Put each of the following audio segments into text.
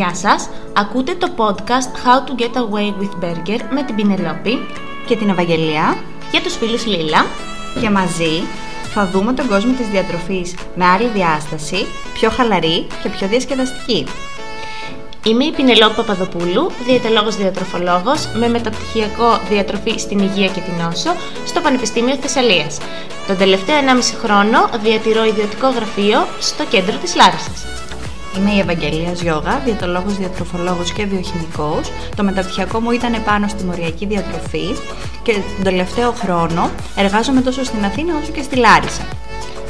Γεια σας, ακούτε το podcast How to get away with burger με την Πηνελόπη και την Ευαγγελία για τους φίλους Λίλα και μαζί θα δούμε τον κόσμο της διατροφής με άλλη διάσταση, πιο χαλαρή και πιο διασκεδαστική. Είμαι η Πηνελόπη Παπαδοπούλου, διαιτολόγος-διατροφολόγος με μεταπτυχιακό διατροφή στην υγεία και την νόσο στο Πανεπιστήμιο Θεσσαλίας. Τον τελευταίο 1,5 χρόνο διατηρώ ιδιωτικό γραφείο στο κέντρο της Λάρισσας. Είμαι η Ευαγγελία Ζιώγα, διαιτολόγος, διατροφολόγος και βιοχημικός. Το μεταπτυχιακό μου ήταν πάνω στη Μοριακή Διατροφή και τον τελευταίο χρόνο εργάζομαι τόσο στην Αθήνα όσο και στη Λάρισα.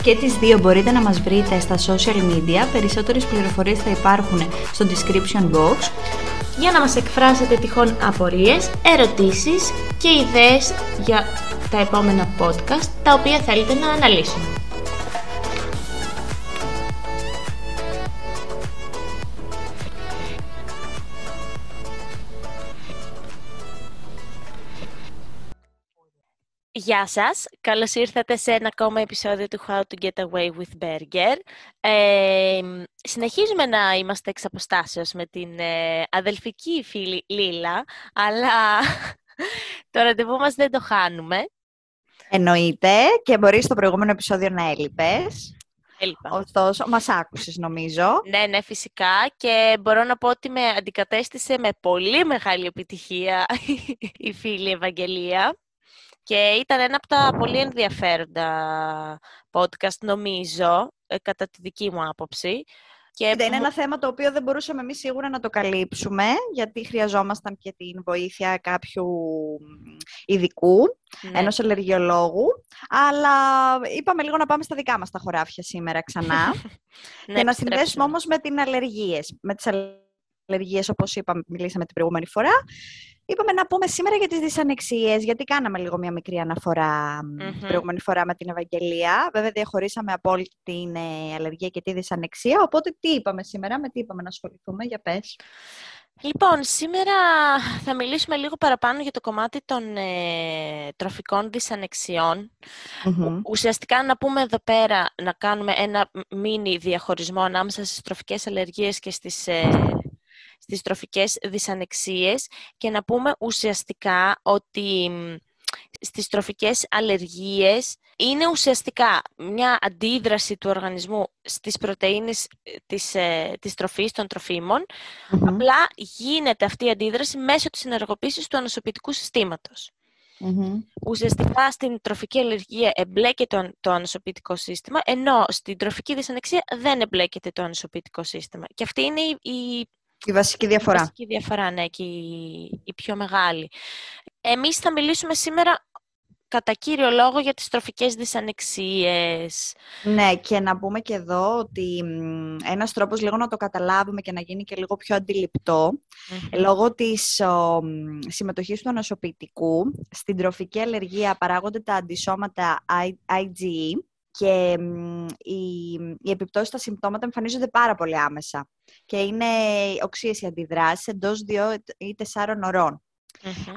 Και τις δύο μπορείτε να μας βρείτε στα social media, περισσότερες πληροφορίες θα υπάρχουν στο description box. Για να μας εκφράσετε τυχόν απορίες, ερωτήσεις και ιδέες για τα επόμενα podcast τα οποία θέλετε να αναλύσουμε. Γεια σας, καλώς ήρθατε σε ένα ακόμα επεισόδιο του How to get away with burger. Συνεχίζουμε να είμαστε εξ αποστάσεως με την αδελφική φίλη Λίλα, αλλά το ραντεβού μας δεν το χάνουμε. Εννοείται και μπορείς στο προηγούμενο επεισόδιο να έλειπες. Έλειπα. Ωστόσο, μας άκουσες νομίζω. Ναι, φυσικά και μπορώ να πω ότι με αντικατέστησε με πολύ μεγάλη επιτυχία η φίλη Ευαγγελία. Και ήταν ένα από τα πολύ ενδιαφέροντα podcast, νομίζω, κατά τη δική μου άποψη. Και είναι ένα θέμα το οποίο δεν μπορούσαμε εμείς σίγουρα να το καλύψουμε, γιατί χρειαζόμασταν και την βοήθεια κάποιου ειδικού, ναι, ενός αλλεργιολόγου. Αλλά είπαμε λίγο να πάμε στα δικά μας τα χωράφια σήμερα ξανά. Και ναι, να συνδέσουμε όμως με τις αλλεργίες. Με τις αλλεργίες, όπως είπαμε, μιλήσαμε την προηγούμενη φορά. Είπαμε να πούμε σήμερα για τις δυσανεξίες, γιατί κάναμε λίγο μια μικρή αναφορά την προηγούμενη φορά με την Ευαγγελία. Βέβαια διαχωρίσαμε από όλη την αλλεργία και τη δυσανεξία, οπότε τι είπαμε σήμερα, με τι είπαμε να ασχοληθούμε, για πες. Λοιπόν, σήμερα θα μιλήσουμε λίγο παραπάνω για το κομμάτι των τροφικών δυσανεξιών. Ουσιαστικά να πούμε εδώ πέρα, να κάνουμε ένα μίνι διαχωρισμό ανάμεσα στις τροφικές αλλεργίες και στις τροφικές δυσανεξίες και να πούμε ουσιαστικά ότι στις τροφικές αλλεργίες είναι ουσιαστικά μια αντίδραση του οργανισμού στις πρωτεΐνες της τροφής, των τροφίμων. Απλά γίνεται αυτή η αντίδραση μέσω της ενεργοποίησης του ανοσοποιητικού συστήματος. Ουσιαστικά στην τροφική αλλεργία εμπλέκεται το ανοσοποιητικό σύστημα, ενώ στην τροφική δυσανεξία δεν εμπλέκεται το ανοσοποιητικό σύστημα. Και αυτή είναι η βασική διαφορά. Η βασική διαφορά, ναι, και η πιο μεγάλη. Εμείς θα μιλήσουμε σήμερα κατά κύριο λόγο για τις τροφικές δυσανεξίες. Ναι, και να πούμε και εδώ ότι ένας τρόπος λίγο να το καταλάβουμε και να γίνει και λίγο πιο αντιληπτό, λόγω της συμμετοχής του ανοσοποιητικού, στην τροφική αλλεργία παράγονται τα αντισώματα IgE και οι επιπτώσεις στα συμπτώματα εμφανίζονται πάρα πολύ άμεσα. Και είναι οξύες οι αντιδράσεις εντός 2 ή 4 ωρών.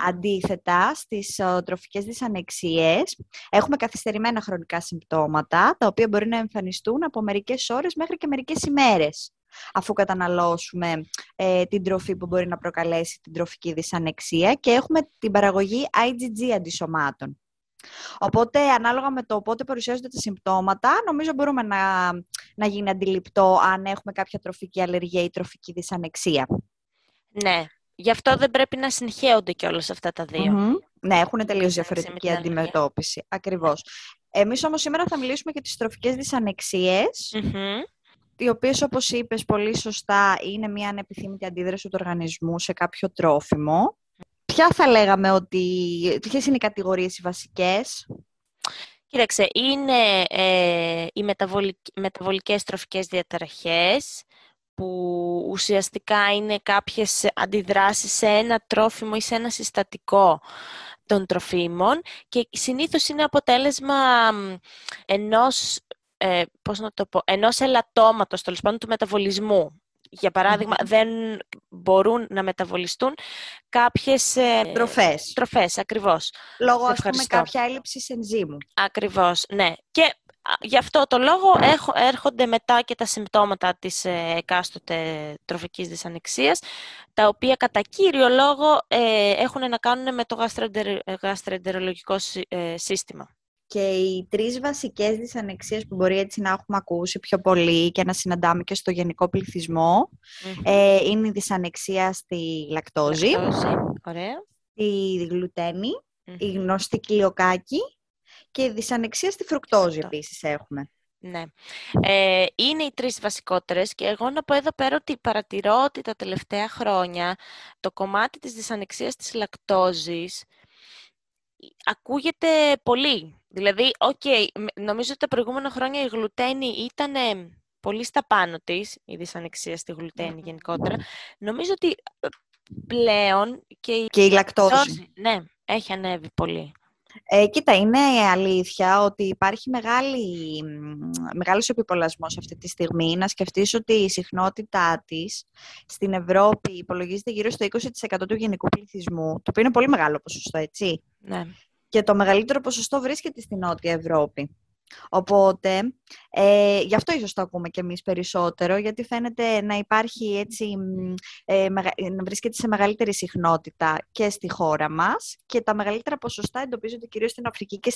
Αντίθετα, στις τροφικές δυσανεξίες έχουμε καθυστερημένα χρονικά συμπτώματα, τα οποία μπορεί να εμφανιστούν από μερικές ώρες μέχρι και μερικές ημέρες, αφού καταναλώσουμε την τροφή που μπορεί να προκαλέσει την τροφική δυσανεξία και έχουμε την παραγωγή IgG αντισωμάτων. Οπότε, ανάλογα με το πότε παρουσιάζονται τα συμπτώματα, νομίζω μπορούμε να γίνει αντιληπτό αν έχουμε κάποια τροφική αλλεργία ή τροφική δυσανεξία. Ναι, γι' αυτό δεν πρέπει να συγχέονται κιόλας αυτά τα δύο. Ναι, έχουν τελείως διαφορετική αντιμετώπιση. Ακριβώς. Εμείς όμως σήμερα θα μιλήσουμε για τις τροφικές δυσανεξίες, οι οποίες, όπως είπες πολύ σωστά, είναι μια ανεπιθύμητη αντίδραση του οργανισμού σε κάποιο τρόφιμο. Ποια θα λέγαμε ότι, ποιες είναι οι κατηγορίες οι βασικές? Κοίταξε, είναι οι μεταβολικές τροφικές διαταραχές, που ουσιαστικά είναι κάποιες αντιδράσεις σε ένα τρόφιμο ή σε ένα συστατικό των τροφίμων και συνήθως είναι αποτέλεσμα ενός ελαττώματος, τέλος πάντων, του μεταβολισμού. Για παράδειγμα, δεν μπορούν να μεταβολιστούν κάποιες τροφές. Τροφές, ακριβώς. Λόγω, ας πούμε, κάποια έλλειψης ενζύμου. Ακριβώς, ναι. Και Γι' αυτό το λόγο έρχονται μετά και τα συμπτώματα της εκάστοτε τροφικής δυσανεξίας, τα οποία κατά κύριο λόγο έχουν να κάνουν με το γαστροεντερολογικό σύστημα. Και οι τρεις βασικές δυσανεξίες που μπορεί έτσι να έχουμε ακούσει πιο πολύ και να συναντάμε και στο γενικό πληθυσμό είναι η δυσανεξία στη λακτόζη, ωραία, η γλουτένη, η γνωστή κοιλιοκάκη και η δυσανεξία στη φρουκτόζη επίσης έχουμε. Ναι. Είναι οι τρεις βασικότερες και εγώ να πω εδώ πέρα ότι παρατηρώ ότι τα τελευταία χρόνια το κομμάτι της δυσανεξίας της λακτόζης ακούγεται πολύ. Δηλαδή, νομίζω ότι τα προηγούμενα χρόνια η γλουτένη ήταν πολύ στα πάνω της, η δυσανεξία στη γλουτένη γενικότερα. Νομίζω ότι πλέον και η λακτόζη. Ναι, έχει ανέβει πολύ. Κοίτα, είναι αλήθεια ότι υπάρχει μεγάλος επιπολασμός αυτή τη στιγμή. Να σκεφτείς ότι η συχνότητά της στην Ευρώπη υπολογίζεται γύρω στο 20% του γενικού πληθυσμού, το οποίο είναι πολύ μεγάλο ποσοστό, έτσι. Ναι. Και το μεγαλύτερο ποσοστό βρίσκεται στην Νότια Ευρώπη. Οπότε, γι' αυτό ίσως το ακούμε κι εμείς περισσότερο, γιατί φαίνεται να υπάρχει έτσι, να βρίσκεται σε μεγαλύτερη συχνότητα και στη χώρα μας και τα μεγαλύτερα ποσοστά εντοπίζονται κυρίως στην Αφρική και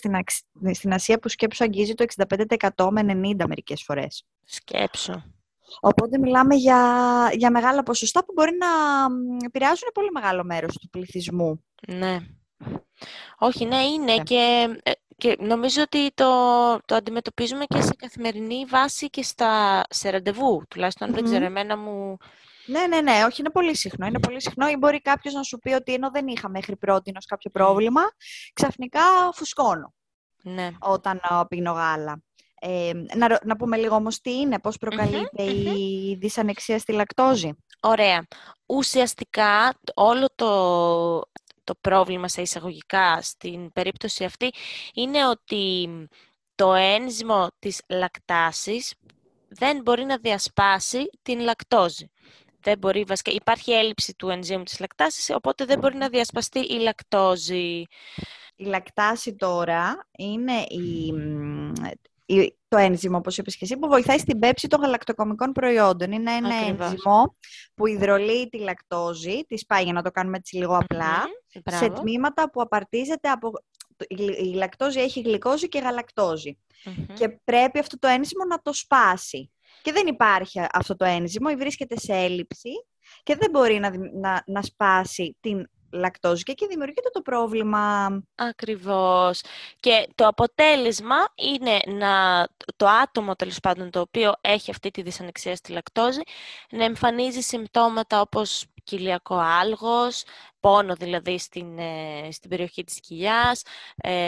στην Ασία, που σκέψου αγγίζει το 65% με 90% μερικές φορές. Σκέψου. Οπότε μιλάμε για μεγάλα ποσοστά που μπορεί να επηρεάζουν πολύ μεγάλο μέρος του πληθυσμού. Ναι. Όχι, ναι, είναι και νομίζω ότι το αντιμετωπίζουμε και σε καθημερινή βάση και σε ραντεβού, τουλάχιστον δεν ξέρω, εμένα μου... Ναι, όχι, είναι πολύ συχνό, ή μπορεί κάποιος να σου πει ότι ενώ δεν είχα μέχρι πρότινος κάποιο πρόβλημα, ξαφνικά φουσκώνω όταν πίνω γάλα. Να πούμε λίγο όμως τι είναι, πώς προκαλείται η δυσανεξία στη λακτόζη. Ωραία. Ουσιαστικά όλο το πρόβλημα σε εισαγωγικά στην περίπτωση αυτή είναι ότι το ένζυμο της λακτάσης δεν μπορεί να διασπάσει την λακτόζη. Υπάρχει έλλειψη του ενζύμου της λακτάσης, οπότε δεν μπορεί να διασπαστεί η λακτόζη. Η λακτάση τώρα είναι το ένζυμο, όπως είπες και εσύ, που βοηθάει στην πέψη των γαλακτοκομικών προϊόντων. Είναι ένα ένζυμο που υδρολύει τη λακτόζη, τη σπάει, για να το κάνουμε έτσι λίγο απλά, σε τμήματα που απαρτίζεται από... Η λακτόζη έχει γλυκόζη και γαλακτόζη. Και πρέπει αυτό το ένζυμο να το σπάσει. Και δεν υπάρχει αυτό το ένζυμο, βρίσκεται σε έλλειψη και δεν μπορεί να σπάσει την λακτόζη και εκεί δημιουργείται το πρόβλημα. Ακριβώς. Και το αποτέλεσμα είναι το άτομο, τέλος πάντων, το οποίο έχει αυτή τη δυσανεξία στη λακτόζη, να εμφανίζει συμπτώματα όπως κοιλιακό άλγος, πόνο δηλαδή στην περιοχή της κοιλιάς,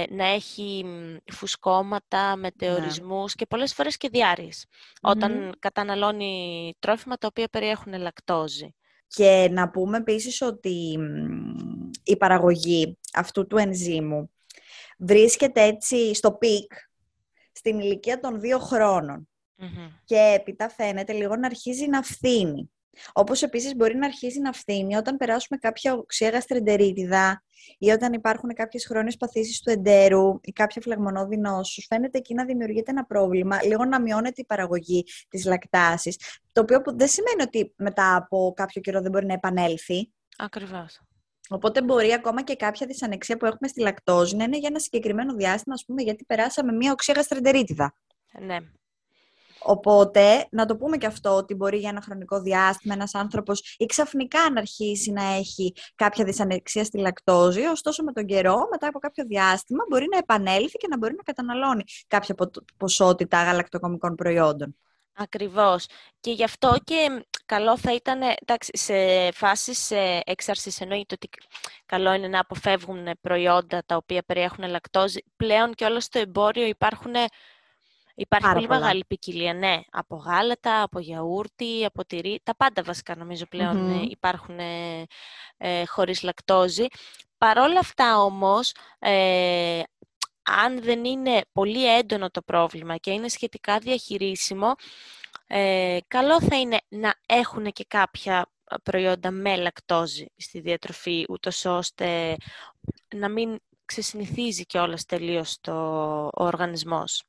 να έχει φουσκώματα, μετεορισμούς και πολλές φορές και διάρρειες, όταν καταναλώνει τρόφιμα τα οποία περιέχουν λακτόζη. Και να πούμε επίσης ότι η παραγωγή αυτού του ενζύμου βρίσκεται έτσι στο πικ στην ηλικία των 2 χρόνων και έπειτα φαίνεται λίγο να αρχίζει να φθήνει. Όπως επίσης μπορεί να αρχίζει να φθήνει όταν περάσουμε κάποια οξέα γαστρεντερίτιδα ή όταν υπάρχουν κάποιες χρόνιες παθήσεις του εντέρου ή κάποια φλεγμονώδη νόσους. Φαίνεται εκεί να δημιουργείται ένα πρόβλημα, λίγο να μειώνεται η παραγωγή της λακτάσης, το οποίο δεν σημαίνει ότι μετά από κάποιο καιρό δεν μπορεί να επανέλθει. Ακριβώς. Οπότε μπορεί ακόμα και κάποια δυσανεξία που έχουμε στη λακτόζη να είναι για ένα συγκεκριμένο διάστημα, ας πούμε, γιατί περάσαμε μια οξέα γαστρεντερίτιδα. Ναι. Οπότε, να το πούμε και αυτό, ότι μπορεί για ένα χρονικό διάστημα ένας άνθρωπος ή ξαφνικά να αρχίσει να έχει κάποια δυσανεξία στη λακτόζη, ωστόσο με τον καιρό, μετά από κάποιο διάστημα, μπορεί να επανέλθει και να μπορεί να καταναλώνει κάποια ποσότητα γαλακτοκομικών προϊόντων. Ακριβώς. Και γι' αυτό και καλό θα ήταν, εντάξει, σε φάσεις εξάρσης εννοείται ότι καλό είναι να αποφεύγουν προϊόντα τα οποία περιέχουν λακτόζη. Πλέον και όλο στο εμπόριο Υπάρχει πάρα πολύ μεγάλη ποικιλία, ναι, από γάλατα, από γιαούρτι, από τυρί, τα πάντα βασικά νομίζω πλέον υπάρχουν χωρίς λακτόζη. Παρόλα αυτά όμως, αν δεν είναι πολύ έντονο το πρόβλημα και είναι σχετικά διαχειρίσιμο, καλό θα είναι να έχουν και κάποια προϊόντα με λακτόζη στη διατροφή, ούτως ώστε να μην ξεσυνηθίζει κιόλας τελείως ο οργανισμός.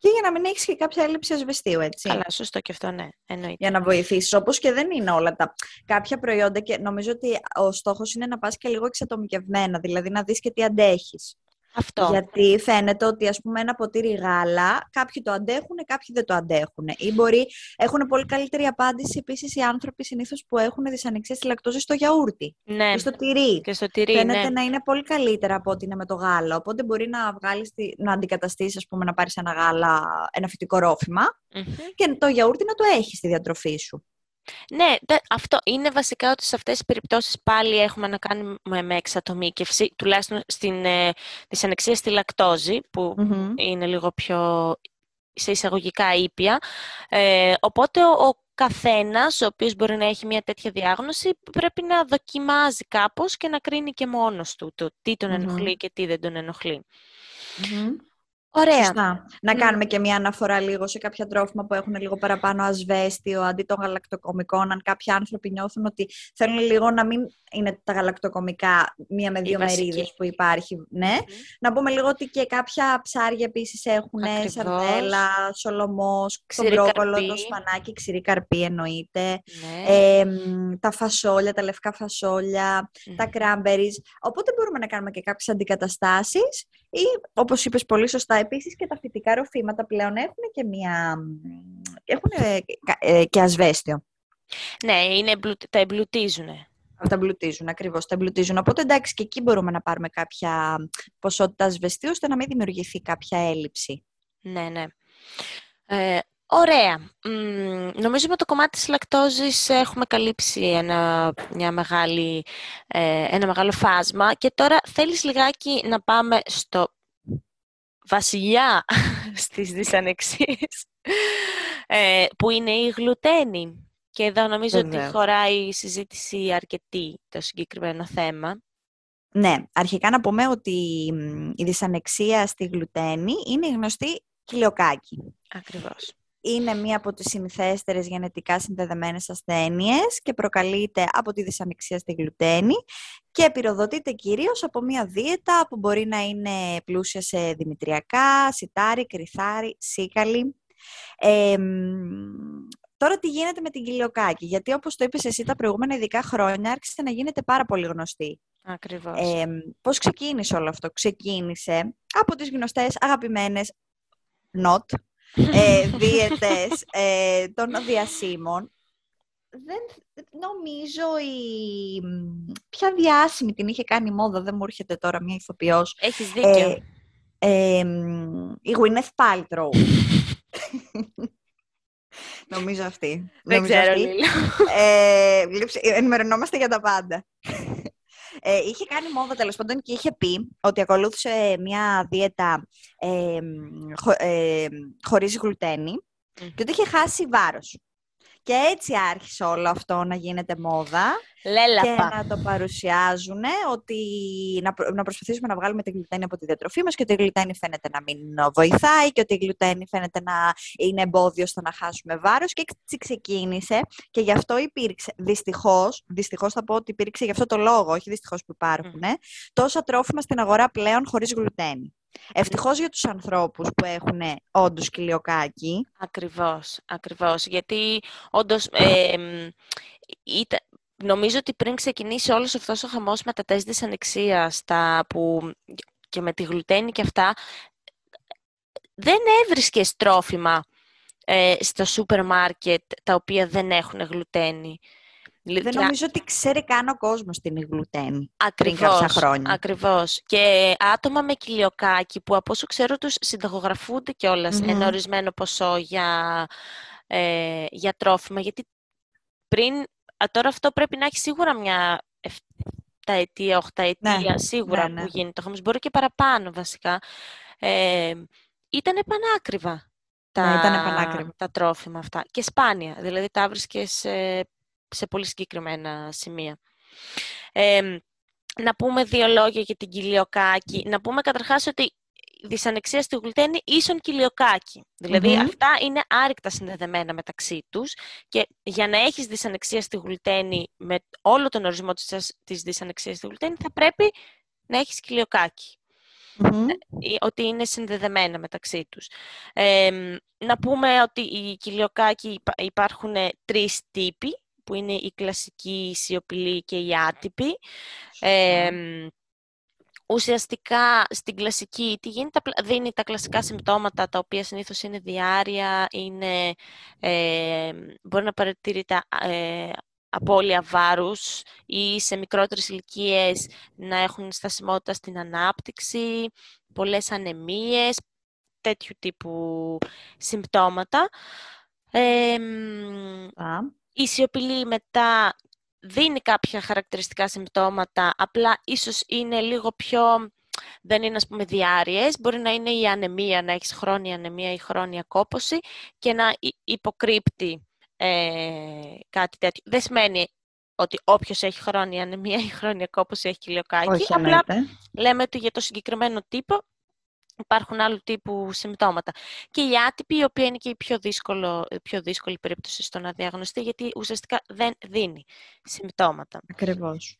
και για να μην έχεις και κάποια έλλειψη ασβεστίου, έτσι. Καλά, σωστό και αυτό, ναι. Εννοείται. Για να βοηθήσεις, όπως και δεν είναι όλα τα κάποια προϊόντα, και νομίζω ότι ο στόχος είναι να πας και λίγο εξατομικευμένα, δηλαδή να δεις και τι αντέχεις. Αυτό. Γιατί φαίνεται ότι, ας πούμε, ένα ποτήρι γάλα, κάποιοι το αντέχουν, κάποιοι δεν το αντέχουν. Ή μπορεί έχουν πολύ καλύτερη απάντηση επίσης οι άνθρωποι συνήθως που έχουν δυσανεξία στη λακτόζη στο γιαούρτι. Ναι. Και στο τυρί. Φαίνεται να είναι πολύ καλύτερα από ό,τι είναι με το γάλα. Οπότε μπορεί να βγάλεις, να αντικαταστήσεις, ας πούμε, να πάρεις ένα γάλα, ένα φυτικό ρόφημα και το γιαούρτι να το έχεις στη διατροφή σου. Ναι, αυτό είναι βασικά ότι σε αυτές τις περιπτώσεις πάλι έχουμε να κάνουμε με εξατομίκευση, τουλάχιστον στην δυσανεξία στη λακτόζη, που είναι λίγο πιο σε εισαγωγικά ήπια. Οπότε ο καθένας, ο οποίος μπορεί να έχει μια τέτοια διάγνωση, πρέπει να δοκιμάζει κάπως και να κρίνει και μόνος του το τι τον ενοχλεί και τι δεν τον ενοχλεί. Ωραία. Σωστά. Να κάνουμε και μια αναφορά λίγο σε κάποια τρόφιμα που έχουν λίγο παραπάνω ασβέστιο αντί των γαλακτοκομικών. Αν κάποιοι άνθρωποι νιώθουν ότι θέλουν λίγο να μην είναι τα γαλακτοκομικά, μία με δύο μερίδες που υπάρχει. Ναι. Να πούμε λίγο ότι και κάποια ψάρια επίσης έχουν σαρδέλα, σολομός, τον μπρόκολο, το σπανάκι, ξηρή καρπή εννοείται. Ναι. Τα φασόλια, τα λευκά φασόλια, τα κράμπερις. Οπότε μπορούμε να κάνουμε και κάποιες αντικαταστάσεις. Ή, όπως είπες πολύ σωστά, επίσης και τα φυτικά ροφήματα πλέον έχουν και μια... έχουν και ασβέστιο. Ναι, είναι... τα εμπλουτίζουν. Τα εμπλουτίζουν, ακριβώς, τα εμπλουτίζουν. Οπότε, εντάξει, και εκεί μπορούμε να πάρουμε κάποια ποσότητα ασβεστίου, ώστε να μην δημιουργηθεί κάποια έλλειψη. Ναι, ναι. Ωραία. Νομίζω με το κομμάτι της λακτόζης έχουμε καλύψει ένα μεγάλο φάσμα και τώρα θέλεις λιγάκι να πάμε στο βασιλιά στις δυσανεξίες, που είναι η γλουτένη. Και εδώ νομίζω ότι χωράει η συζήτηση αρκετή το συγκεκριμένο θέμα. Ναι, αρχικά να πούμε ότι η δυσανεξία στη γλουτένη είναι η γνωστή κοιλιοκάκη. Ακριβώς. Είναι μία από τις συνηθέστερες γενετικά συνδεδεμένες ασθένειες και προκαλείται από τη δυσανεξία στη γλουτένη και πυροδοτείται κυρίως από μία δίαιτα που μπορεί να είναι πλούσια σε δημητριακά, σιτάρι, κριθάρι, σίκαλι. Τώρα τι γίνεται με την κοιλιοκάκη, γιατί όπως το είπες εσύ τα προηγούμενα ειδικά χρόνια άρχισε να γίνεται πάρα πολύ γνωστή. Ακριβώς. Πώς ξεκίνησε όλο αυτό? Ξεκίνησε από τις γνωστές αγαπημένες δίαιτες των διασήμων. Δεν νομίζω ποια διάσημη την είχε κάνει μόδα, δεν μου έρχεται τώρα μια ηθοποιός. Έχεις δίκιο. Η Γουίνεθ Πάλτρο. Νομίζω αυτή. Δεν ξέρω, Λίλα. Ενημερωνόμαστε για τα πάντα. Είχε κάνει μόδα, τέλος πάντων, και είχε πει ότι ακολούθησε μια δίαιτα χωρίς γλουτένη και ότι είχε χάσει βάρος. Και έτσι άρχισε όλο αυτό να γίνεται μόδα. Λέλαπα. Και να το παρουσιάζουν ότι να προσπαθήσουμε να βγάλουμε τη γλουτένη από τη διατροφή μας και ότι η γλουτένη φαίνεται να μην βοηθάει και ότι η γλουτένη φαίνεται να είναι εμπόδιο στο να χάσουμε βάρος. Και έτσι ξεκίνησε και γι' αυτό υπήρξε, δυστυχώς θα πω ότι υπήρξε γι' αυτό το λόγο, όχι δυστυχώς που υπάρχουν, τόσα τρόφιμα στην αγορά πλέον χωρίς γλουτένη. Ευτυχώς για τους ανθρώπους που έχουν όντως κοιλιοκάκι. Ακριβώς. Γιατί όντως νομίζω ότι πριν ξεκινήσει όλος αυτός ο χαμός με τα τεστ δυσανεξίας και με τη γλουτένη και αυτά, δεν έβρισκες τρόφιμα στο σούπερ μάρκετ τα οποία δεν έχουν γλουτένη. Δεν νομίζω ότι ξέρει καν ο κόσμος την γλουτένη. Ακριβώς. Και άτομα με κοιλιοκάκι που από όσο ξέρω τους συνταγογραφούνται κιόλας ένα ορισμένο ποσό για τρόφιμα. Γιατί τώρα αυτό πρέπει να έχει σίγουρα μια 7-8 ετία που γίνεται το χαμός. Μπορεί και παραπάνω βασικά. Ήταν επανάκριβα τα τρόφιμα αυτά και σπάνια. Δηλαδή τα βρίσκες σε πολύ συγκεκριμένα σημεία. Να πούμε δύο λόγια για την κοιλιοκάκη. Να πούμε καταρχάς ότι η δυσανεξία στη γλουτένη ίσον κοιλιοκάκη. Δηλαδή αυτά είναι άρρηκτα συνδεδεμένα μεταξύ τους και για να έχεις δυσανεξία στη γλουτένη με όλο τον ορισμό της δυσανεξίας στη γλουτένη θα πρέπει να έχεις κοιλιοκάκη. ότι είναι συνδεδεμένα μεταξύ τους. Να πούμε ότι οι κοιλιοκάκοι υπάρχουν τρεις τύποι, που είναι η κλασική, η σιωπηλή και η άτυπη. Ουσιαστικά στην κλασική τι γίνεται, δίνει τα κλασικά συμπτώματα, τα οποία συνήθως είναι διάρρεια, είναι, μπορεί να παρατηρείται απώλεια βάρους ή σε μικρότερες ηλικίες να έχουν στασιμότητα στην ανάπτυξη, πολλές ανεμίες, τέτοιου τύπου συμπτώματα. Η σιωπηλή μετά δίνει κάποια χαρακτηριστικά συμπτώματα, απλά ίσως είναι λίγο πιο, δεν είναι ας πούμε διάρρειες, μπορεί να είναι η ανεμία, να έχεις χρόνια ανεμία ή χρόνια κόπωση και να υποκρύπτει κάτι τέτοιο. Δεν σημαίνει ότι όποιος έχει χρόνια ανεμία ή χρόνια κόπωση έχει κοιλιοκάκι. Όχι, απλά λέμε ότι για το συγκεκριμένο τύπο υπάρχουν άλλου τύπου συμπτώματα. Και η άτυπη, η οποία είναι και η πιο δύσκολη περίπτωση στο να διαγνωστεί, γιατί ουσιαστικά δεν δίνει συμπτώματα. Ακριβώς.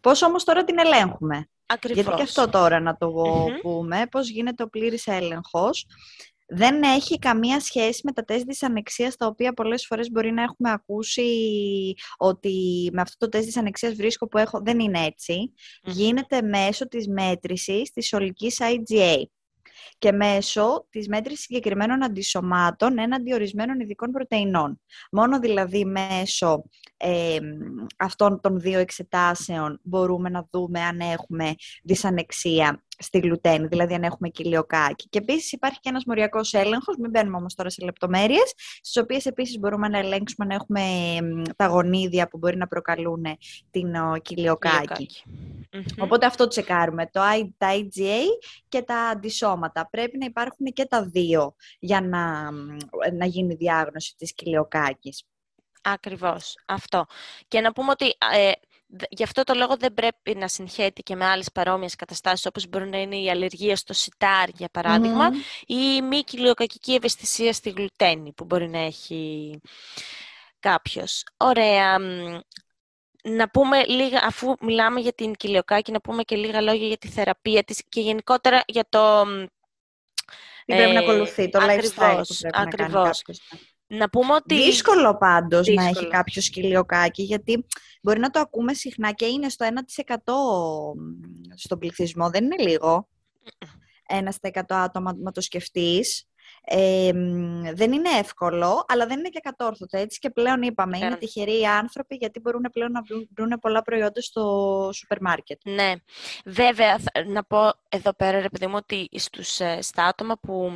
Πώς όμως τώρα την ελέγχουμε? Ακριβώς. Γιατί και αυτό τώρα να το πούμε, πώς γίνεται ο πλήρης έλεγχος. Δεν έχει καμία σχέση με τα τεστ της ανεξίας, τα οποία πολλές φορές μπορεί να έχουμε ακούσει ότι με αυτό το τεστ της ανεξίας βρίσκω που έχω. Δεν είναι έτσι. Γίνεται μέσω της μέτρησης της ολικής IgA και μέσω της μέτρησης συγκεκριμένων αντισωμάτων έναντι ορισμένων ειδικών πρωτεϊνών. Μόνο δηλαδή μέσω αυτών των δύο εξετάσεων μπορούμε να δούμε αν έχουμε δυσανεξία στη γλουτένη, δηλαδή αν έχουμε κοιλιοκάκι. Και επίσης υπάρχει και ένας μοριακός έλεγχος, μην μπαίνουμε όμως τώρα σε λεπτομέρειες, στις οποίες επίσης μπορούμε να ελέγξουμε αν έχουμε τα γονίδια που μπορεί να προκαλούν την κοιλιοκάκι. Οπότε αυτό τσεκάρουμε, τα IgA και τα αντισώματα. Πρέπει να υπάρχουν και τα δύο για να γίνει διάγνωση της κοιλιοκάκης. Ακριβώς, αυτό. Και να πούμε ότι... γι' αυτό το λόγο δεν πρέπει να συγχέεται και με άλλες παρόμοιες καταστάσεις, όπως μπορεί να είναι η αλλεργία στο σιτάρι, για παράδειγμα, ή η μη κοιλιοκακική ευαισθησία στη γλουτένη που μπορεί να έχει κάποιος. Ωραία. Να πούμε λίγα, αφού μιλάμε για την κοιλιοκάκη, να πούμε και λίγα λόγια για τη θεραπεία της και γενικότερα για το... Τι πρέπει να ακολουθεί, το lifestyle που πρέπει να κάνει κάποιος. Να πούμε ότι... Δύσκολο πάντως να έχει κάποιος κοιλιοκάκι, γιατί μπορεί να το ακούμε συχνά και είναι στο 1% στον πληθυσμό, δεν είναι λίγο. 1% άτομα να το σκεφτείς. Δεν είναι εύκολο, αλλά δεν είναι και κατόρθωτο, έτσι. Και πλέον είπαμε, είναι τυχεροί οι άνθρωποι, γιατί μπορούν πλέον να βρουν πολλά προϊόντα στο σούπερ μάρκετ. Ναι, βέβαια, να πω εδώ πέρα, ρε παιδί μου, ότι στα άτομα που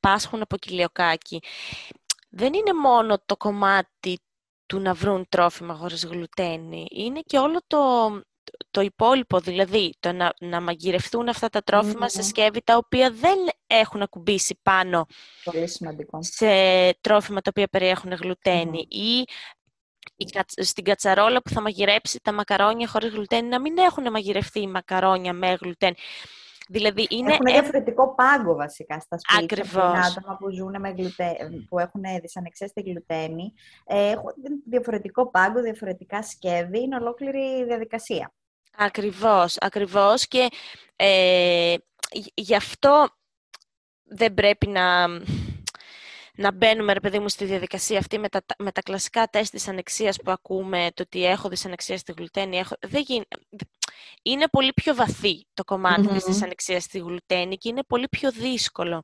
πάσχουν από κοιλιοκάκι, δεν είναι μόνο το κομμάτι του να βρουν τρόφιμα χωρίς γλουτένη, είναι και όλο το υπόλοιπο, δηλαδή το να μαγειρευτούν αυτά τα τρόφιμα σε σκεύη τα οποία δεν έχουν ακουμπήσει πάνω σε τρόφιμα τα οποία περιέχουν γλουτένη ή στην κατσαρόλα που θα μαγειρέψει τα μακαρόνια χωρίς γλουτένη να μην έχουν μαγειρευτεί μακαρόνια με γλουτένη. Δηλαδή είναι έχουν διαφορετικό πάγκο βασικά στα σπίτια. Ακριβώς. Άτομα που ζουν με που έχουν δυσανεξία στη γλουτένη, έχουν διαφορετικό πάγκο, διαφορετικά σκεύη, είναι ολόκληρη διαδικασία. Ακριβώς, ακριβώς. Και γι' αυτό δεν πρέπει να μπαίνουμε, ρε παιδί μου, στη διαδικασία αυτή με τα κλασικά τεστ της ανεξίας που ακούμε, το ότι έχω δυσανεξία στη γλουτένη, είναι πολύ πιο βαθύ το κομμάτι της δυσανεξίας στη γλουτένη και είναι πολύ πιο δύσκολο.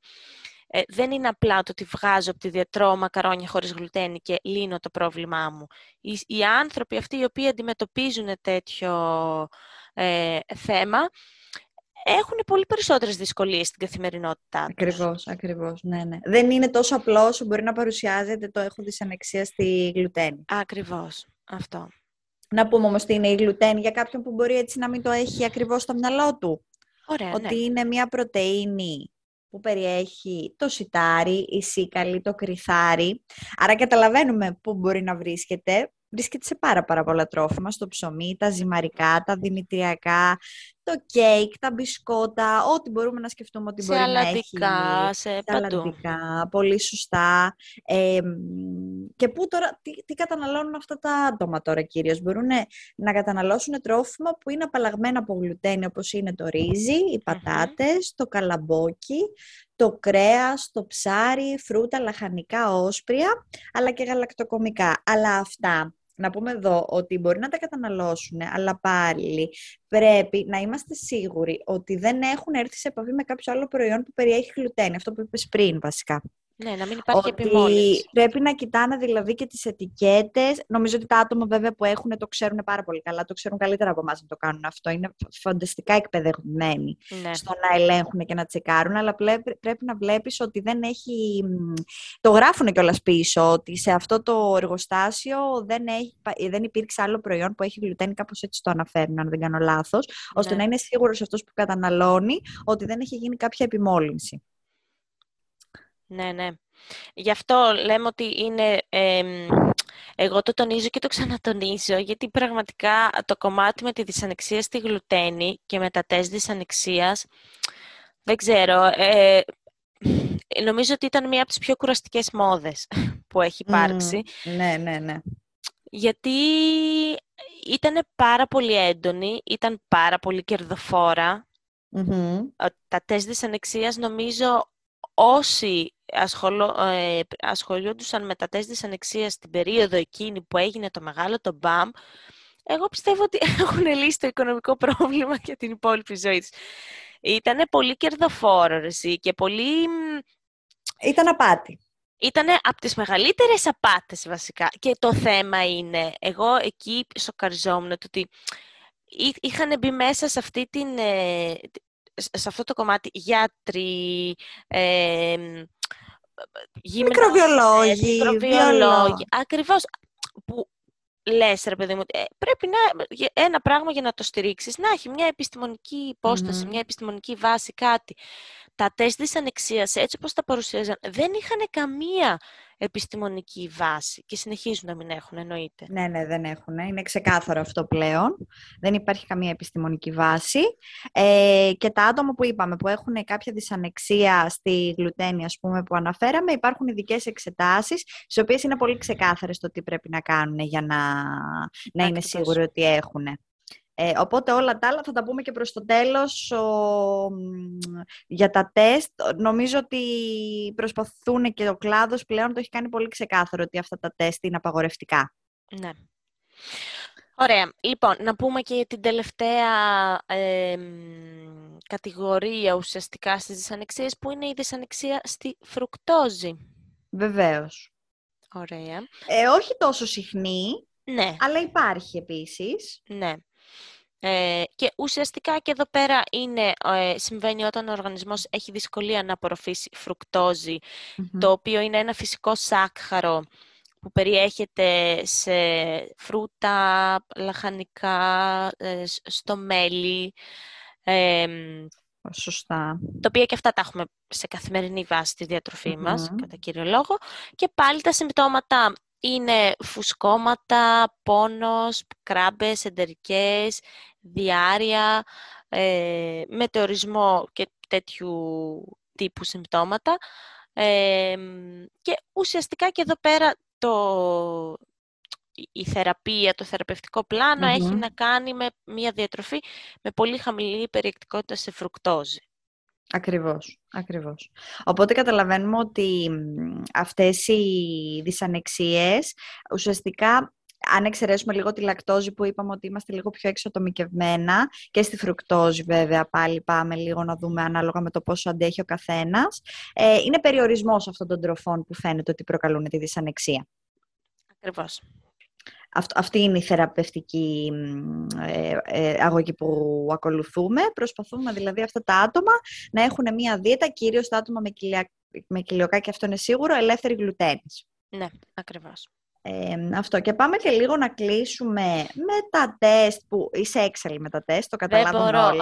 Δεν είναι απλά το ότι βγάζω από τη διατρόω μακαρόνια χωρίς γλουτένη και λύνω το πρόβλημά μου. Οι άνθρωποι αυτοί οι οποίοι αντιμετωπίζουν τέτοιο θέμα έχουν πολύ περισσότερες δυσκολίες στην καθημερινότητά τους. Ακριβώς, ακριβώς, ναι. Δεν είναι τόσο απλό όσο μπορεί να παρουσιάζεται το έχω δυσανεξία στη γλουτένη. Ακριβώς, αυτό. Να πούμε όμως τι είναι η γλουτένη για κάποιον που μπορεί έτσι να μην το έχει ακριβώς στο μυαλό του. Ωραία, ότι είναι μια πρωτεΐνη που περιέχει το σιτάρι, η σίκαλη, το κρυθάρι. Άρα καταλαβαίνουμε πού μπορεί να βρίσκεται. Βρίσκεται σε πάρα πολλά τρόφιμα, στο ψωμί, τα ζυμαρικά, τα δημητριακά, το κέικ, τα μπισκότα, ό,τι μπορούμε να σκεφτούμε ότι μπορεί να έχει. Σε αλατικά, πολύ σωστά. Και πού τώρα, τι καταναλώνουν αυτά τα άτομα τώρα κυρίως. Μπορούν να καταναλώσουν τρόφιμα που είναι απαλλαγμένα από γλουτένι, όπως είναι το ρύζι, οι πατάτες, το καλαμπόκι, το κρέας, το ψάρι, φρούτα, λαχανικά, όσπρια, αλλά και γαλακτοκομικά. Αλλά αυτά, να πούμε εδώ ότι μπορεί να τα καταναλώσουν, αλλά πάλι πρέπει να είμαστε σίγουροι ότι δεν έχουν έρθει σε επαφή με κάποιο άλλο προϊόν που περιέχει γλουτένι. Αυτό που είπες πριν βασικά. Ναι, να μην υπάρχει επιμόλυνση. Πρέπει να κοιτάνε δηλαδή και τις ετικέτες. Νομίζω ότι τα άτομα βέβαια που έχουν το ξέρουν πάρα πολύ καλά. Το ξέρουν καλύτερα από εμάς να το κάνουν αυτό. Είναι φανταστικά εκπαιδευμένοι στο να ελέγχουν και να τσεκάρουν. Αλλά πρέπει να βλέπεις ότι δεν έχει. Το γράφουν κιόλας πίσω ότι σε αυτό το εργοστάσιο δεν υπήρξε άλλο προϊόν που έχει γλουτένι. Κάπως έτσι το αναφέρουν, αν δεν κάνω λάθος. Ώστε να είναι σίγουρος αυτός που καταναλώνει ότι δεν έχει γίνει κάποια επιμόλυνση. Ναι, ναι. Γι' αυτό λέμε ότι είναι, εγώ το τονίζω και το ξανατονίζω, γιατί πραγματικά το κομμάτι με τη δυσανεξία στη γλουτένη και με τα τεστ δυσανεξίας, δεν ξέρω, νομίζω ότι ήταν μία από τις πιο κουραστικές μόδες που έχει υπάρξει. Ναι, ναι, ναι. Γιατί ήταν πάρα πολύ έντονη, ήταν πάρα πολύ κερδοφόρα. Τα τεστ δυσανεξίας νομίζω... Όσοι ασχολιόντουσαν με τα τεστ δυσανεξίας στην περίοδο εκείνη που έγινε το μεγάλο το μπαμ, εγώ πιστεύω ότι έχουν λύσει το οικονομικό πρόβλημα για την υπόλοιπη ζωή τους. Ήτανε πολύ κερδοφόρο και πολύ... Ήταν απάτη. Ήτανε από τις μεγαλύτερες απάτες βασικά. Και το θέμα είναι, εγώ εκεί σοκαριζόμουν ότι είχαν μπει μέσα σε αυτή την... σε αυτό το κομμάτι γιατροί, μικροβιολόγοι, ακριβώς, που λες ρε παιδί μου, πρέπει να ένα πράγμα για να το στηρίξεις, να έχει μια επιστημονική υπόσταση, μια επιστημονική βάση, κάτι. Τα τεστ δυσανεξίας, έτσι όπως τα παρουσίαζαν, δεν είχαν καμία επιστημονική βάση και συνεχίζουν να μην έχουν, εννοείται. Ναι, ναι, δεν έχουν. Είναι ξεκάθαρο αυτό πλέον. Δεν υπάρχει καμία επιστημονική βάση. Και τα άτομα που είπαμε, που έχουν κάποια δυσανεξία στη γλουτένη, ας πούμε, που αναφέραμε, υπάρχουν ειδικές εξετάσεις, στις οποίες είναι πολύ ξεκάθαρες το τι πρέπει να κάνουν για να είναι σίγουροι ότι έχουν. Οπότε όλα τα άλλα θα τα πούμε και προς το τέλος για τα τεστ. Νομίζω ότι προσπαθούν και ο κλάδος πλέον το έχει κάνει πολύ ξεκάθαρο ότι αυτά τα τεστ είναι απαγορευτικά. Ναι. Ωραία. Λοιπόν, να πούμε και την τελευταία κατηγορία ουσιαστικά στις δυσανεξίες που είναι η δυσανεξία στη φρουκτόζη. Βεβαίως. Ωραία. Όχι τόσο συχνή, αλλά υπάρχει επίσης. Ναι. Και ουσιαστικά και εδώ πέρα είναι, συμβαίνει όταν ο οργανισμός έχει δυσκολία να απορροφήσει φρουκτόζη, το οποίο είναι ένα φυσικό σάκχαρο που περιέχεται σε φρούτα, λαχανικά, στο μέλι. Σωστά. Το οποίο και αυτά τα έχουμε σε καθημερινή βάση στη διατροφή μας, κατά κύριο λόγο. Και πάλι τα συμπτώματα... Είναι φουσκώματα, πόνος, κράμπες, εντερικές, διάρρεια, μετεωρισμό και τέτοιου τύπου συμπτώματα. Και ουσιαστικά και εδώ πέρα η θεραπεία, το θεραπευτικό πλάνο έχει να κάνει με μια διατροφή με πολύ χαμηλή περιεκτικότητα σε φρουκτόζη. Ακριβώς, ακριβώς. Οπότε καταλαβαίνουμε ότι αυτές οι δυσανεξίες ουσιαστικά, αν εξαιρέσουμε λίγο τη λακτόζη που είπαμε ότι είμαστε λίγο πιο εξατομικευμένα, και στη φρουκτόζη βέβαια πάλι πάμε λίγο να δούμε ανάλογα με το πόσο αντέχει ο καθένας, είναι περιορισμός αυτών των τροφών που φαίνεται ότι προκαλούν τη δυσανεξία. Ακριβώς. Αυτή είναι η θεραπευτική αγωγή που ακολουθούμε. Προσπαθούμε δηλαδή αυτά τα άτομα να έχουν μια δίαιτα, κυρίως τα άτομα με κοιλιακά, και αυτό είναι σίγουρο, ελεύθερη γλουτένης. Ναι, ακριβώς. Αυτό. Και πάμε και λίγο να κλείσουμε με τα τεστ που... Είσαι έξαλλη με τα τεστ, το καταλάβουν όλοι.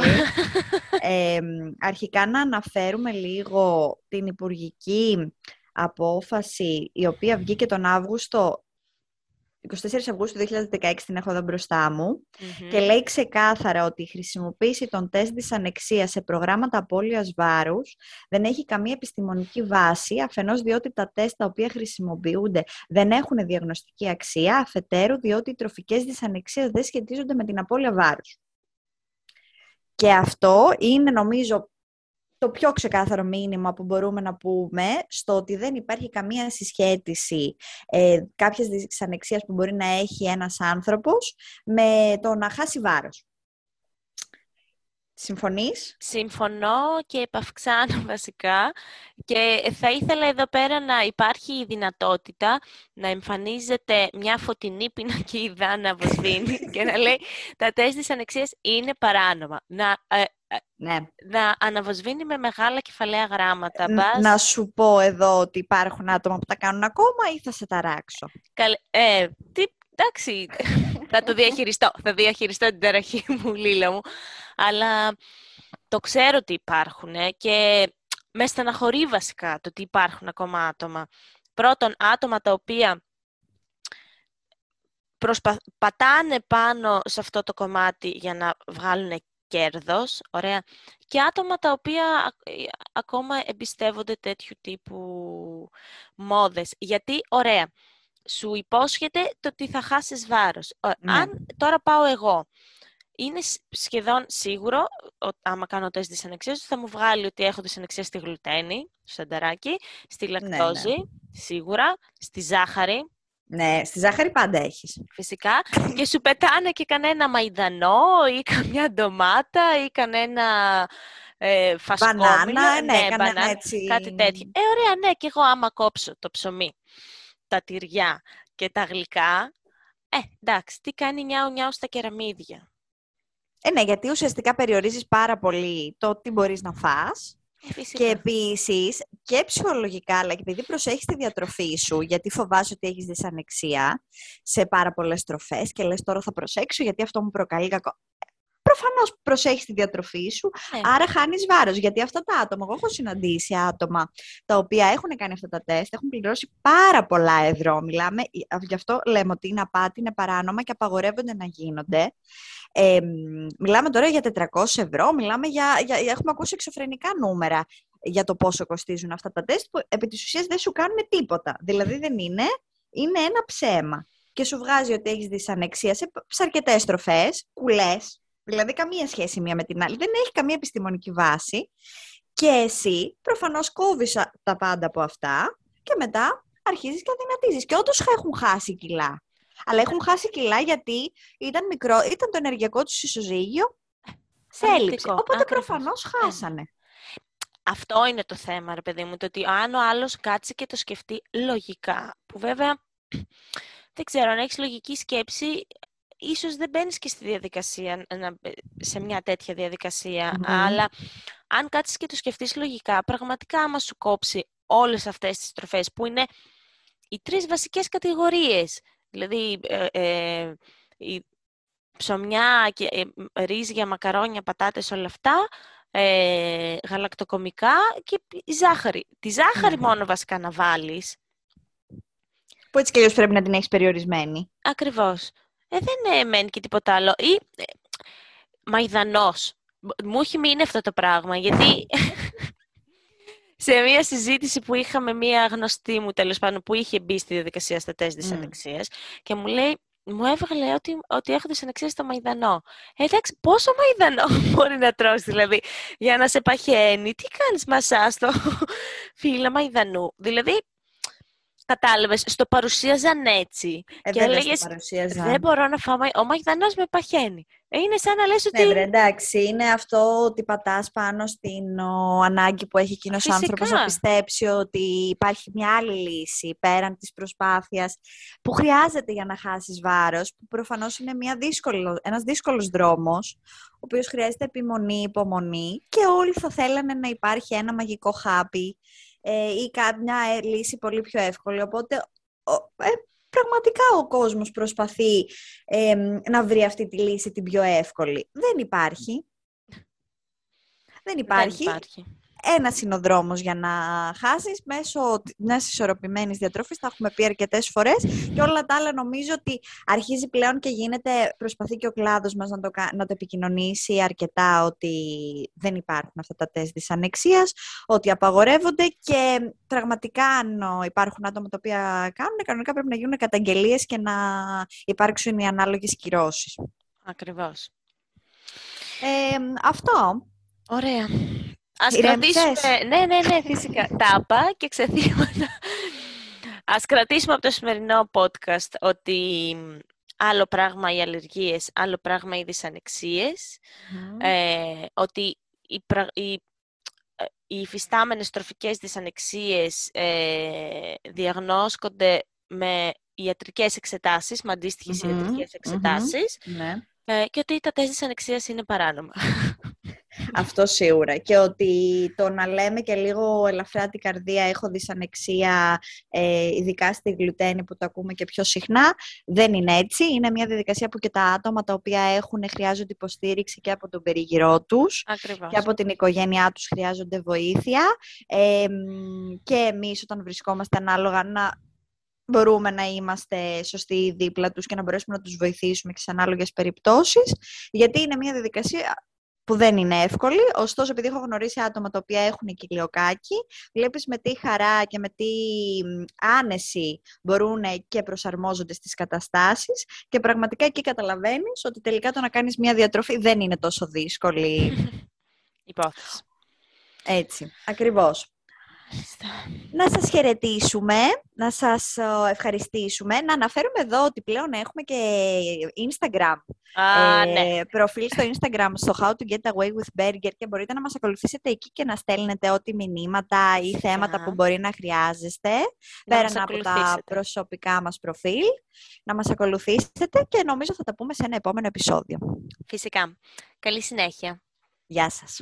Αρχικά να αναφέρουμε λίγο την υπουργική απόφαση, η οποία βγήκε τον Αύγουστο, 24 Αυγούστου 2016 την έχω εδώ μπροστά μου και λέει ξεκάθαρα ότι η χρησιμοποίηση των τεστ της ανεξίας σε προγράμματα απώλειας βάρους δεν έχει καμία επιστημονική βάση, αφενός διότι τα τεστ τα οποία χρησιμοποιούνται δεν έχουν διαγνωστική αξία, αφετέρου διότι οι τροφικές δυσανεξίες δεν σχετίζονται με την απώλεια βάρους. Και αυτό είναι, νομίζω, το πιο ξεκάθαρο μήνυμα που μπορούμε να πούμε στο ότι δεν υπάρχει καμία συσχέτιση κάποιας δυσανεξίας που μπορεί να έχει ένας άνθρωπος με το να χάσει βάρος. Συμφωνείς? Συμφωνώ και επαυξάνω βασικά και θα ήθελα εδώ πέρα να υπάρχει η δυνατότητα να εμφανίζεται μια φωτεινή πινακίδα να αποσβήνει και να λέει τα τεστ της ανεξίας είναι παράνομα. Ναι. Να αναβοσβήνει με μεγάλα κεφαλαία γράμματα. Να σου πω εδώ ότι υπάρχουν άτομα που τα κάνουν ακόμα ή θα σε ταράξω. Εντάξει, θα το διαχειριστώ. Θα διαχειριστώ την ταραχή μου, Λίλα μου. Αλλά το ξέρω ότι υπάρχουν και με στεναχωρεί βασικά το ότι υπάρχουν ακόμα άτομα. Πρώτον, άτομα τα οποία πατάνε πάνω σε αυτό το κομμάτι για να βγάλουν κέρδος, ωραία, και άτομα τα οποία ακόμα εμπιστεύονται τέτοιου τύπου μόδες. Γιατί, ωραία, σου υπόσχεται το ότι θα χάσεις βάρος. Ναι. Αν τώρα πάω εγώ, είναι σχεδόν σίγουρο, άμα κάνω τεστ δυσανεξίας, θα μου βγάλει ότι έχω δυσανεξία στη γλουτένη, στο σανταράκι, στη λακτόζη, σίγουρα, στη ζάχαρη. Ναι, στη ζάχαρη πάντα έχεις. Φυσικά. Και σου πετάνε και κανένα μαϊντανό ή καμιά ντομάτα ή κανένα φασκόμηλο. Μπανάνα, μπανάνα, έτσι. Κάτι τέτοιο. Ωραία, ναι, και εγώ άμα κόψω το ψωμί, τα τυριά και τα γλυκά, εντάξει, τι κάνει νιάου-νιάου στα κεραμίδια. Ναι, γιατί ουσιαστικά περιορίζεις πάρα πολύ το τι μπορείς να φας. Φυσικά. Και επίσης και ψυχολογικά, αλλά και επειδή προσέχεις τη διατροφή σου, γιατί φοβάσαι ότι έχεις δυσανεξία σε πάρα πολλές τροφές και λες τώρα θα προσέξω γιατί αυτό μου προκαλεί κακό. Προφανώς προσέχεις τη διατροφή σου, άρα χάνεις βάρος. Γιατί αυτά τα άτομα, εγώ έχω συναντήσει άτομα τα οποία έχουν κάνει αυτά τα τεστ, έχουν πληρώσει πάρα πολλά ευρώ. Μιλάμε, γι' αυτό λέμε ότι είναι απάτη, είναι παράνομα και απαγορεύονται να γίνονται. Μιλάμε τώρα για 400 ευρώ, μιλάμε έχουμε ακούσει εξωφρενικά νούμερα για το πόσο κοστίζουν αυτά τα τεστ, που επί της ουσίας δεν σου κάνουν τίποτα. Δηλαδή δεν είναι ένα ψέμα. Και σου βγάζει ότι έχεις δυσανεξία σε αρκετές τροφές, κουλές. Δηλαδή, καμία σχέση μία με την άλλη. Δεν έχει καμία επιστημονική βάση. Και εσύ, προφανώς, κόβεις τα πάντα από αυτά και μετά αρχίζεις και αδυνατίζεις. Και όντως έχουν χάσει κιλά. Αλλά έχουν χάσει κιλά γιατί ήταν το ενεργειακό τους ισοζύγιο σε έλλειψη. Οπότε, προφανώς, χάσανε. Αυτό είναι το θέμα, ρε παιδί μου. Το ότι αν ο άλλος κάτσει και το σκεφτεί λογικά. Που βέβαια, δεν ξέρω, αν έχεις λογική σκέψη, ίσως δεν μπαίνεις και στη διαδικασία, σε μια τέτοια διαδικασία, αλλά αν κάτσεις και το σκεφτείς λογικά, πραγματικά άμα σου κόψει όλες αυτές τις τροφές που είναι οι τρεις βασικές κατηγορίες, δηλαδή ψωμιά, ρύζια, μακαρόνια, πατάτες, όλα αυτά, γαλακτοκομικά και η ζάχαρη. Τη ζάχαρη μόνο βασικά να βάλεις. Που έτσι και πρέπει να την έχεις περιορισμένη. Ακριβώς. Δεν μένει και τίποτα άλλο. Ή μαϊδανός. Μου έχει μείνει αυτό το πράγμα, γιατί σε μια συζήτηση που είχα με μια γνωστή μου, τέλος πάντων, που είχε μπει στη διαδικασία στα τεστ δυσανεξίας, και μου λέει, μου έβγαλε ότι έχω δυσανεξία στο μαϊδανό. Εντάξει, πόσο μαϊδανό μπορεί να τρως, δηλαδή, για να σε παχαίνει. Τι κάνεις μασά στο φύλλα μαϊδανού. Δηλαδή, κατάλαβες, στο παρουσίαζαν έτσι. Και έλεγες, δεν μπορώ να φάω, ο μαγδανός με παχαίνει. Είναι σαν να λες ότι... Ναι, βρε, εντάξει, είναι αυτό ότι πατάς πάνω στην ανάγκη που έχει εκείνος ο άνθρωπος να πιστέψει ότι υπάρχει μια άλλη λύση πέραν της προσπάθειας που χρειάζεται για να χάσεις βάρος, που προφανώς είναι ένας δύσκολος δρόμος, ο οποίος χρειάζεται επιμονή, υπομονή, και όλοι θα θέλανε να υπάρχει ένα μαγικό χάπι ή κάποια λύση πολύ πιο εύκολη. Οπότε πραγματικά ο κόσμος προσπαθεί να βρει αυτή τη λύση την πιο εύκολη. Δεν υπάρχει. Ένας είναι ο δρόμος για να χάσεις μέσω μιας ισορροπημένης διατροφής. Τα έχουμε πει αρκετές φορές. Και όλα τα άλλα νομίζω ότι αρχίζει πλέον και γίνεται, προσπαθεί και ο κλάδος μας να το επικοινωνήσει αρκετά, ότι δεν υπάρχουν αυτά τα τεστ της ανεξίας, ότι απαγορεύονται και πραγματικά αν υπάρχουν άτομα τα οποία κάνουν, κανονικά πρέπει να γίνουν καταγγελίες και να υπάρξουν οι ανάλογες κυρώσεις. Ακριβώς. Αυτό. Ωραία. Ας κρατήσουμε... Ναι, φυσικά. Τάπα και ξεθύματα. Ας κρατήσουμε από το σημερινό podcast ότι άλλο πράγμα οι αλλεργίες, άλλο πράγμα οι δυσανεξίες. Mm. Ότι οι υφιστάμενες τροφικές δυσανεξίες διαγνώσκονται με ιατρικές εξετάσεις, με αντίστοιχες ιατρικές εξετάσεις. Ναι. Και ότι τα τεστ της ανεξίας είναι παράνομα. Αυτό σίγουρα. Και ότι το να λέμε και λίγο ελαφρά την καρδία, έχω δυσανεξία, ειδικά στη γλουτένη που το ακούμε και πιο συχνά, δεν είναι έτσι. Είναι μια διαδικασία που και τα άτομα τα οποία έχουν χρειάζονται υποστήριξη και από τον περίγυρό τους. Ακριβώς. Και από την οικογένειά τους χρειάζονται βοήθεια. Και εμείς όταν βρισκόμαστε ανάλογα να... μπορούμε να είμαστε σωστοί δίπλα τους και να μπορέσουμε να τους βοηθήσουμε και σε ανάλογες περιπτώσεις, γιατί είναι μια διαδικασία που δεν είναι εύκολη. Ωστόσο, επειδή έχω γνωρίσει άτομα τα οποία έχουν κοιλιοκάκι, βλέπεις με τι χαρά και με τι άνεση μπορούν και προσαρμόζονται στις καταστάσεις και πραγματικά εκεί καταλαβαίνεις ότι τελικά το να κάνεις μια διατροφή δεν είναι τόσο δύσκολη υπόθεση. Έτσι, ακριβώς. Να σας χαιρετήσουμε, να σας ευχαριστήσουμε. Να αναφέρουμε εδώ ότι πλέον έχουμε και Instagram. Ναι. Προφίλ στο Instagram, στο How to get away with burger, και μπορείτε να μας ακολουθήσετε εκεί και να στέλνετε ό,τι μηνύματα ή θέματα που μπορεί να χρειάζεστε, πέραν από τα προσωπικά μας προφίλ. Να μας ακολουθήσετε και νομίζω θα τα πούμε σε ένα επόμενο επεισόδιο. Φυσικά. Καλή συνέχεια. Γεια σας.